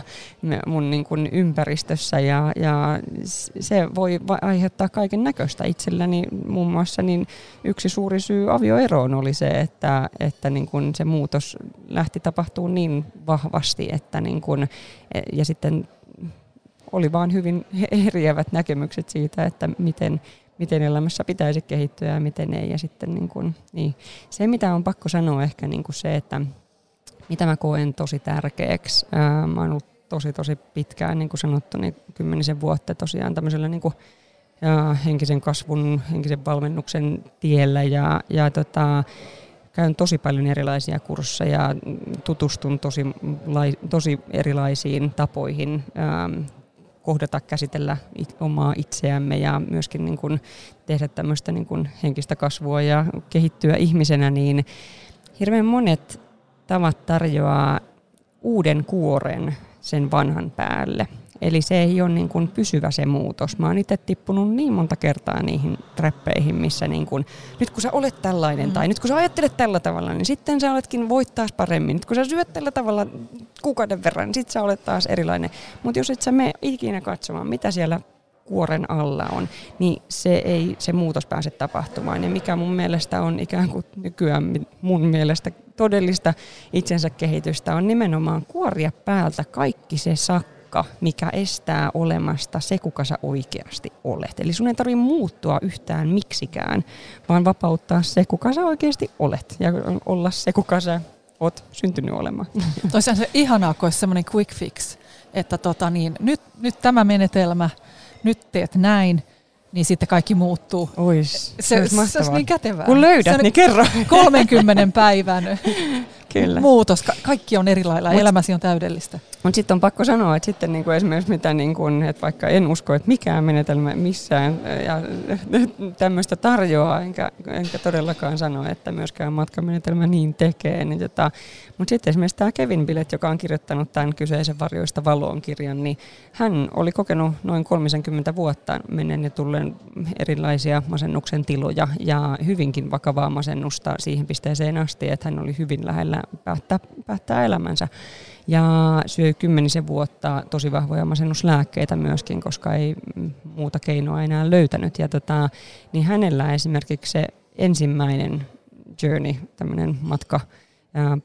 mun niin kuin ympäristössä, ja, ja se voi aiheuttaa kaiken näköistä. Itselläni muun muassa niin yksi suuri syy avioeroon oli se, että, että niin kuin se muutos lähti tapahtumaan niin vahvasti, että niin kuin, ja sitten oli vaan hyvin eriävät näkemykset siitä, että miten, miten elämässä pitäisi kehittyä ja miten ei. Ja sitten niin kuin, niin. Se, mitä on pakko sanoa ehkä niin kuin se, että mitä mä koen tosi tärkeäksi. Ää, mä oon ollut tosi, tosi pitkään, niin kuin sanottu, niin kymmenisen vuotta tosiaan tämmöisellä niin kuin, ää, henkisen kasvun, henkisen valmennuksen tiellä. Ja, ja tota, käyn tosi paljon erilaisia kursseja, tutustun tosi, lai, tosi erilaisiin tapoihin ää, kohdata, käsitellä omaa itseämme ja myöskin niin kuin tehdä tämmöistä niin kuin henkistä kasvua ja kehittyä ihmisenä, niin hirveän monet tavat tarjoaa uuden kuoren sen vanhan päälle. Eli se ei ole niin kuin pysyvä se muutos. Mä oon itse tippunut niin monta kertaa niihin trappeihin, missä niin kuin, nyt kun sä olet tällainen mm. tai nyt kun sä ajattelet tällä tavalla, niin sitten sä oletkin voit taas paremmin. Nyt kun sä syöt tällä tavalla kuukauden verran, niin sit sä olet taas erilainen. Mutta jos et sä mene ikinä katsomaan, mitä siellä kuoren alla on, niin se ei se muutos pääse tapahtumaan. Ja mikä mun mielestä on ikään kuin nykyään mun mielestä todellista itsensä kehitystä, on nimenomaan kuoria päältä kaikki se sakka, mikä estää olemasta se, kuka sä oikeasti olet. Eli sun ei tarvitse muuttua yhtään miksikään, vaan vapauttaa se, kuka sä oikeasti olet, ja olla se, kuka sä oot syntynyt olemaan. Toisaan se ihanaa, kun olisi semmoinen quick fix, että tota niin, nyt, nyt tämä menetelmä, nyt teet näin, niin sitten kaikki muuttuu. Ois, se, se olisi mahtavaa. Se olisi niin kätevää. Kun löydät, niin kerro. kolmenkymmenen päivän Kyllä. muutos. Ka- kaikki on eri lailla, elämäsi on täydellistä. Mutta sitten on pakko sanoa, että sitten niinku esimerkiksi mitä, niinku, et vaikka en usko, että mikään menetelmä missään ja tämmöistä tarjoaa, enkä, enkä todellakaan sano, että myöskään matkamenetelmä niin tekee. Niin tota. Mutta sitten esimerkiksi tämä Kevin Billet, joka on kirjoittanut tämän kyseisen Varjoista valoon -kirjan, niin hän oli kokenut noin kolmekymmentä vuotta menen ja tulleen erilaisia masennuksen tiloja ja hyvinkin vakavaa masennusta siihen pisteeseen asti, että hän oli hyvin lähellä päättää, päättää elämänsä. Ja syö kymmenisen vuotta tosi vahvoja masennuslääkkeitä myöskin, koska ei muuta keinoa enää löytänyt. Ja tota, niin hänellä esimerkiksi se ensimmäinen journey, tämmöinen matka,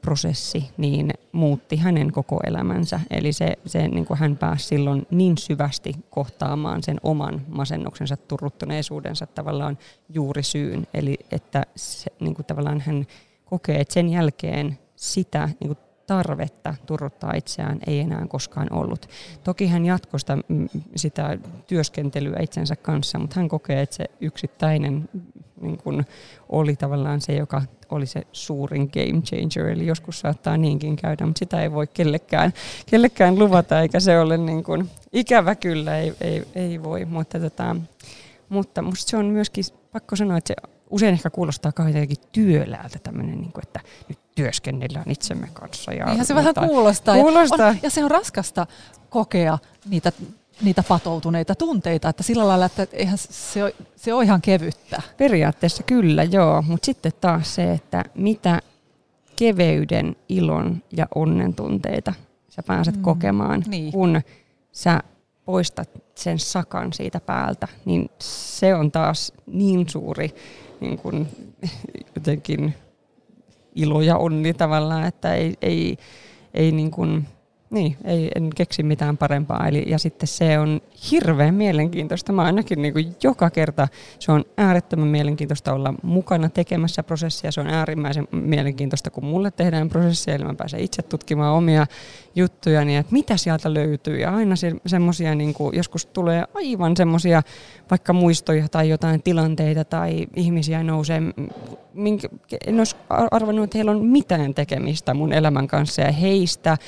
prosessi, niin muutti hänen koko elämänsä. Eli se, se, niin kuin hän pääsi silloin niin syvästi kohtaamaan sen oman masennuksensa, turruttuneisuudensa tavallaan juurisyyn. Eli että se, niin kuin tavallaan hän kokee, että sen jälkeen sitä niin kuin tarvetta turruttaa itseään ei enää koskaan ollut. Toki hän jatkoi sitä, sitä työskentelyä itsensä kanssa, mutta hän kokee, että se yksittäinen niin kuin oli tavallaan se, joka oli se suurin game changer, eli joskus saattaa niinkin käydä, mutta sitä ei voi kellekään, kellekään luvata, eikä se ole niin kuin, ikävä kyllä, ei, ei, ei voi, mutta, tota, mutta musta se on myöskin pakko sanoa, että se usein ehkä kuulostaa jotenkin työläältä tämmöinen, niin kuin, että nyt työskennellään itsemme kanssa. Ja eihän se vähän kuulostaa, kuulostaa. Ja, on, ja se on raskasta kokea niitä, niitä patoutuneita tunteita, että sillä lailla, että eihän se ole, se on ihan kevyttä. Periaatteessa kyllä, joo. Mutta sitten taas se, että mitä keveyden, ilon ja onnen tunteita sä pääset mm. kokemaan, niin. kun sä poistat sen sakan siitä päältä, niin se on taas niin suuri niin kun, jotenkin ilo ja onni tavallaan, että ei, ei, ei niin kun, Niin, ei, en keksi mitään parempaa. Eli, ja sitten se on hirveän mielenkiintoista. Mä ainakin niin kuin joka kerta se on äärettömän mielenkiintoista olla mukana tekemässä prosessia. Se on äärimmäisen mielenkiintoista, kun mulle tehdään prosessia. Eli mä pääsen itse tutkimaan omia juttujani, että mitä sieltä löytyy. Ja aina se, semmosia, niin kuin, joskus tulee aivan semmoisia vaikka muistoja tai jotain tilanteita tai ihmisiä nousee. Minkä, en olisi arvannut, että heillä on mitään tekemistä mun elämän kanssa ja heistä.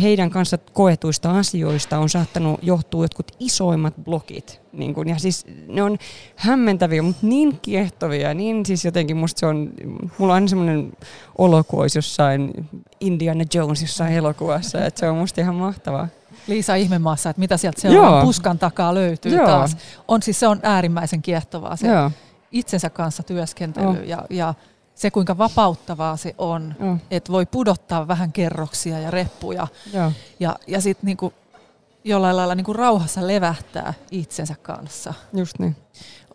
Heidän kanssa koetuista asioista on saattanut johtua jotkut isoimmat blokit. Niin kun, ja siis ne on hämmentäviä, mutta niin kiehtovia. Niin siis jotenkin musta se on, mulla on aina semmoinen olo, kun olisi jossain Indiana Jones jossain elokuvassa. Että se on musta ihan mahtavaa. Liisa ihmemaassa, että mitä sieltä seuraavan puskan takaa löytyy Joo. taas. On, siis se on äärimmäisen kiehtovaa se Joo. itsensä kanssa työskentely oh. ja... ja se, kuinka vapauttavaa se on, mm. että voi pudottaa vähän kerroksia ja reppuja Joo. ja, ja sitten niinku jollain lailla niinku rauhassa levähtää itsensä kanssa. Just niin.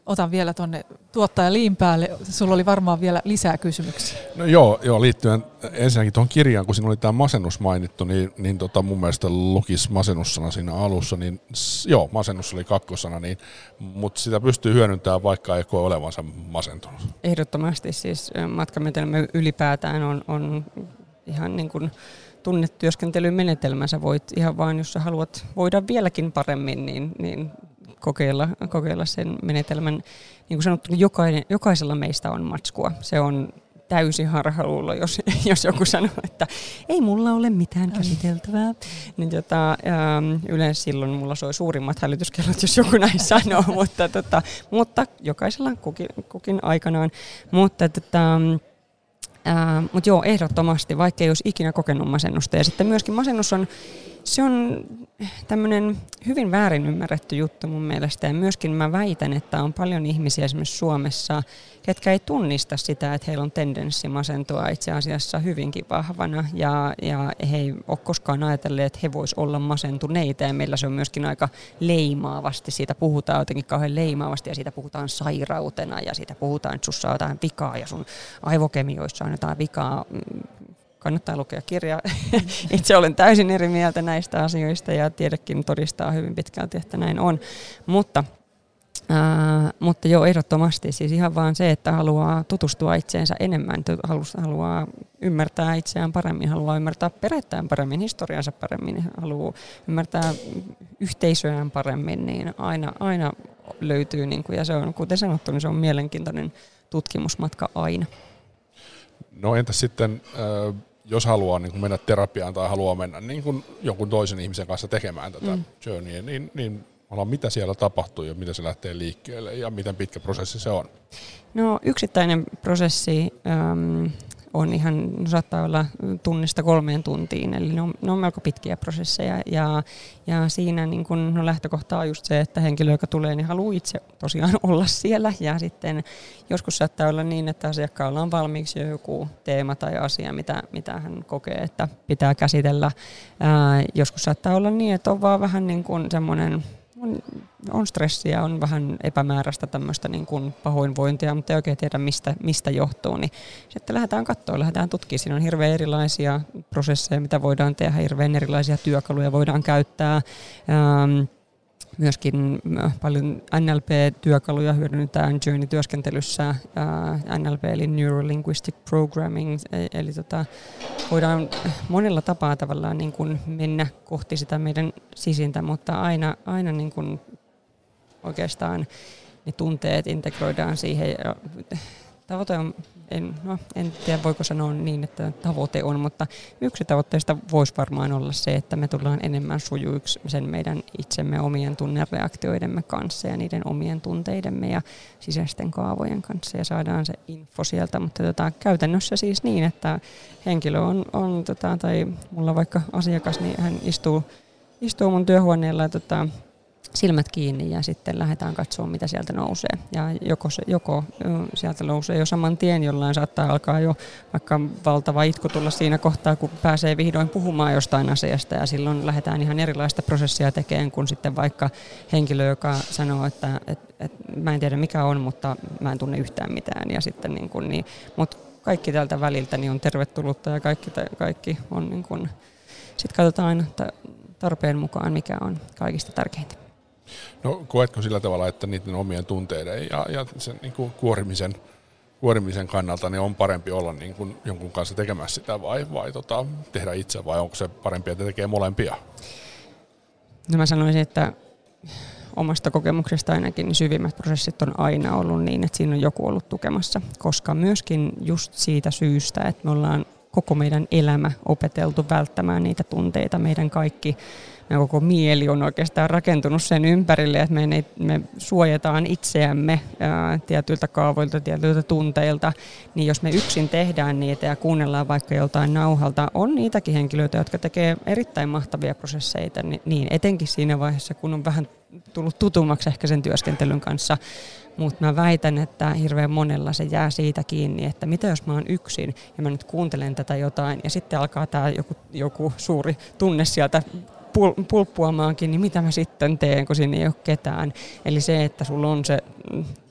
Otan vielä tuonne tuottaja Liin päälle. Sulla oli varmaan vielä lisää kysymyksiä. No joo, joo, liittyen ensinnäkin tuohon kirjaan, kun siinä oli tämä masennus mainittu, niin, niin tota mun mielestä lukisi masennussana siinä alussa, niin joo, masennus oli kakkosana, niin, mutta sitä pystyy hyödyntämään, vaikka ei koe olevansa masentunut. Ehdottomasti siis matkamenetelmä ylipäätään on, on ihan niin kuin tunnetyöskentelymenetelmänsä. Voit ihan vaan, jos sä haluat voida vieläkin paremmin, niin... niin Kokeilla, kokeilla sen menetelmän. Niin kuin sanottu, jokainen, jokaisella meistä on matskua. Se on täysi harhaluulo, jos, jos joku sanoo, että ei mulla ole mitään käsiteltävää. Niin tota, yleensä silloin mulla soi suurimmat hälytyskellot, jos joku näin sanoo, mutta, tota, mutta jokaisella kukin, kukin aikanaan. Mutta tota, Äh, mutta joo, ehdottomasti, vaikka ei olisi ikinä kokenut masennusta. Ja sitten myöskin masennus on, se on tämmöinen hyvin väärin ymmärretty juttu mun mielestä. Ja myöskin mä väitän, että on paljon ihmisiä esimerkiksi Suomessa, ketkä ei tunnista sitä, että heillä on tendenssi masentua itse asiassa hyvinkin vahvana. Ja, ja he ei ole koskaan ajatelleet, että he voisivat olla masentuneita. Ja meillä se on myöskin aika leimaavasti. Siitä puhutaan jotenkin kauhean leimaavasti ja siitä puhutaan sairautena. Ja siitä puhutaan, että sussa on jotain vikaa ja sun aivokemioissa on jotain vikaa. Kannattaa lukea kirjaa. Itse olen täysin eri mieltä näistä asioista ja tiedekin todistaa hyvin pitkälti, että näin on. Mutta Ää, mutta joo, ehdottomasti. Siis ihan vaan se, että haluaa tutustua itseensä enemmän, haluaa ymmärtää itseään paremmin, haluaa ymmärtää perhettään paremmin, historiansa paremmin, haluaa ymmärtää yhteisöään paremmin, niin aina, aina löytyy. Niin kuin, ja se on, kuten sanottu, niin se on mielenkiintoinen tutkimusmatka aina. No entä sitten, jos haluaa niin kun mennä terapiaan tai haluaa mennä niin kun jonkun toisen ihmisen kanssa tekemään tätä mm. journeyä, niin, niin mitä siellä tapahtuu ja miten se lähtee liikkeelle ja miten pitkä prosessi se on? No yksittäinen prosessi äm, on ihan, no, saattaa olla tunnista kolmeen tuntiin, eli ne on, ne on melko pitkiä prosesseja ja, ja siinä niin kun, no, lähtökohta on just se, että henkilö, joka tulee, niin haluaa itse tosiaan olla siellä ja sitten joskus saattaa olla niin, että asiakkaalla on valmiiksi joku teema tai asia, mitä, mitä hän kokee, että pitää käsitellä. Ää, joskus saattaa olla niin, että on vaan vähän niin kuin semmoinen On, on stressiä, on vähän epämääräistä tämmöistä niin kuin pahoinvointia, mutta ei oikein tiedä mistä, mistä johtuu. Niin sitten lähdetään katsoa, lähdetään tutkimaan. Siinä on hirveän erilaisia prosesseja, mitä voidaan tehdä, hirveän erilaisia työkaluja voidaan käyttää. Ähm, Myöskin paljon N L P-työkaluja hyödynnetään Journey-työskentelyssä, N L P eli Neuro-Linguistic Programming, eli tota, voidaan monella tapaa tavallaan niin kuin mennä kohti sitä meidän sisintä, mutta aina, aina niin kuin oikeastaan ne tunteet integroidaan siihen. Tavoite on, en, no, en tiedä voiko sanoa niin, että tavoite on, mutta yksi tavoitteista voisi varmaan olla se, että me tullaan enemmän sujuiksi sen meidän itsemme omien tunnereaktioidemme kanssa ja niiden omien tunteidemme ja sisäisten kaavojen kanssa ja saadaan se info sieltä, mutta tota, käytännössä siis niin, että henkilö on, on tota, tai mulla vaikka asiakas, niin hän istuu, istuu mun työhuoneella ja tota, silmät kiinni ja sitten lähdetään katsoa, mitä sieltä nousee. Ja joko, se, joko sieltä nousee jo saman tien, jollain saattaa alkaa jo vaikka valtava itku tulla siinä kohtaa, kun pääsee vihdoin puhumaan jostain asiasta. Ja silloin lähdetään ihan erilaista prosessia tekemään kuin sitten vaikka henkilö, joka sanoo, että, että, että mä en tiedä mikä on, mutta mä en tunne yhtään mitään. Ja sitten niin kuin niin, mutta kaikki tältä väliltä niin on tervetullutta ja kaikki, kaikki on niin kuin, sitten katsotaan tarpeen mukaan, mikä on kaikista tärkeintä. No koetko sillä tavalla, että niiden omien tunteiden ja, ja sen niin kuin kuorimisen, kuorimisen kannalta niin on parempi olla niin kuin jonkun kanssa tekemässä sitä vai, vai tota, tehdä itse vai onko se parempi, että tekee molempia? No mä sanoisin, että omasta kokemuksesta ainakin niin syvimmät prosessit on aina ollut niin, että siinä on joku ollut tukemassa, koska myöskin just siitä syystä, että me ollaan koko meidän elämä opeteltu välttämään niitä tunteita, meidän kaikki meidän koko mieli on oikeastaan rakentunut sen ympärille, että me, ne, me suojataan itseämme ää, tietyiltä kaavoilta, tietyiltä tunteilta. Niin jos me yksin tehdään niitä ja kuunnellaan vaikka joltain nauhalta, on niitäkin henkilöitä, jotka tekee erittäin mahtavia prosesseita, niin etenkin siinä vaiheessa, kun on vähän tullut tutummaksi ehkä sen työskentelyn kanssa. Mutta mä väitän, että hirveän monella se jää siitä kiinni, että mitä jos mä oon yksin ja mä nyt kuuntelen tätä jotain ja sitten alkaa tää joku, joku suuri tunne sieltä pulppuamaankin, niin mitä mä sitten teen, kun siinä ei ole ketään. Eli se, että sulla on se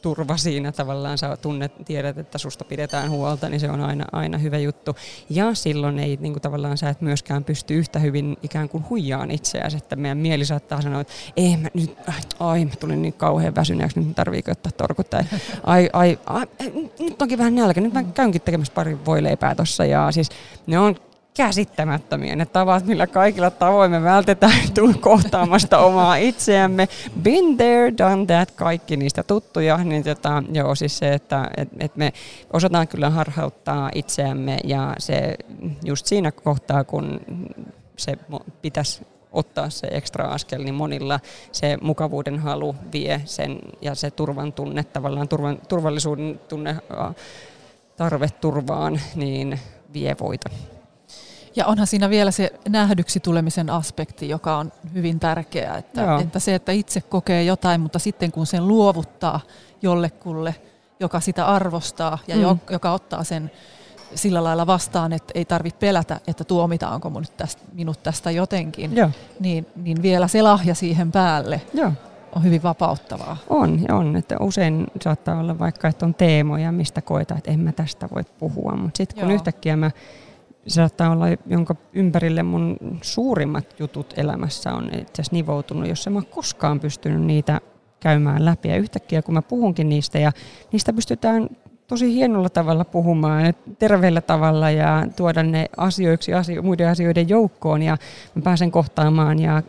turva siinä tavallaan, sä tunnet, tiedät, että susta pidetään huolta, niin se on aina, aina hyvä juttu. Ja silloin ei niin kuin tavallaan sä et myöskään pysty yhtä hyvin ikään kuin huijaan itseäsi, että meidän mieli saattaa sanoa, että ei mä nyt, ai mä tulin niin kauhean väsyneeksi, nyt tarviiko ottaa torkut, tai ai, ai, ai, nyt onkin vähän nälkä, nyt mä käynkin tekemässä pari voileipää tossa, ja siis ne on käsittämättömiä ne tavat, millä kaikilla tavoin me vältetään kohtaamasta omaa itseämme. Been there, done that, kaikki niistä tuttuja. Niin tota, joo, siis se, että et, et me osataan kyllä harhauttaa itseämme ja se just siinä kohtaa, kun se pitäisi ottaa se ekstra askel, niin monilla se mukavuuden halu vie sen ja se turvan tunne, tavallaan turvan, turvallisuuden tunne, tarve turvaan, niin vie voita. Ja onhan siinä vielä se nähdyksi tulemisen aspekti, joka on hyvin tärkeä, että, että se, että itse kokee jotain, mutta sitten kun sen luovuttaa jollekulle, joka sitä arvostaa ja mm. jo, joka ottaa sen sillä lailla vastaan, että ei tarvitse pelätä, että tuomitaanko minut tästä, minut tästä jotenkin, niin, niin vielä se lahja siihen päälle. Joo. On hyvin vapauttavaa. On, on. Että usein saattaa olla vaikka, että on teemoja, mistä koetaan, että en mä tästä voi puhua, mutta sitten kun Joo. yhtäkkiä mä se saattaa olla, jonka ympärille mun suurimmat jutut elämässä on itse asiassa nivoutunut, jos en mä koskaan pystynyt niitä käymään läpi. Ja yhtäkkiä kun mä puhunkin niistä, ja niistä pystytään tosi hienolla tavalla puhumaan, terveellä tavalla, ja tuoda ne asioiksi asio- muiden asioiden joukkoon, ja mä pääsen kohtaamaan ja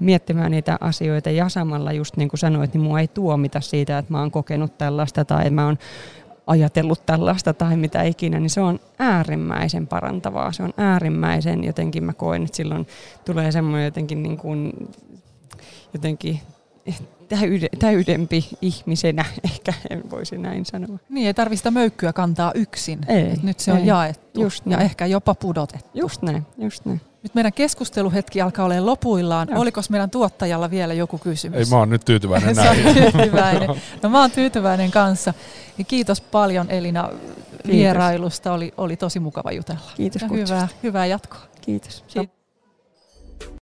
miettimään niitä asioita, ja samalla just niin kuin sanoit, niin mua ei tuomita siitä, että mä oon kokenut tällaista tai mä oon ajatellut tällaista tai mitä ikinä, niin se on äärimmäisen parantavaa. Se on äärimmäisen, jotenkin mä koen, että silloin tulee semmoinen jotenkin niin kuin, jotenkin täydempi ihmisenä, ehkä en voisi näin sanoa. Niin, ei tarvitse möykkyä kantaa yksin. Ei, nyt se ei. On jaettu just ja näin. Ehkä jopa pudotettu. Just näin, just näin. Nyt meidän keskusteluhetki alkaa olemaan lopuillaan. No. Oliko meidän tuottajalla vielä joku kysymys? Ei, mä oon nyt tyytyväinen näin. tyytyväinen. No mä oon tyytyväinen kanssa. Ja kiitos paljon Elina kiitos. Vierailusta. Oli, oli tosi mukava jutella. Kiitos ja hyvää, hyvää jatkoa. Kiitos.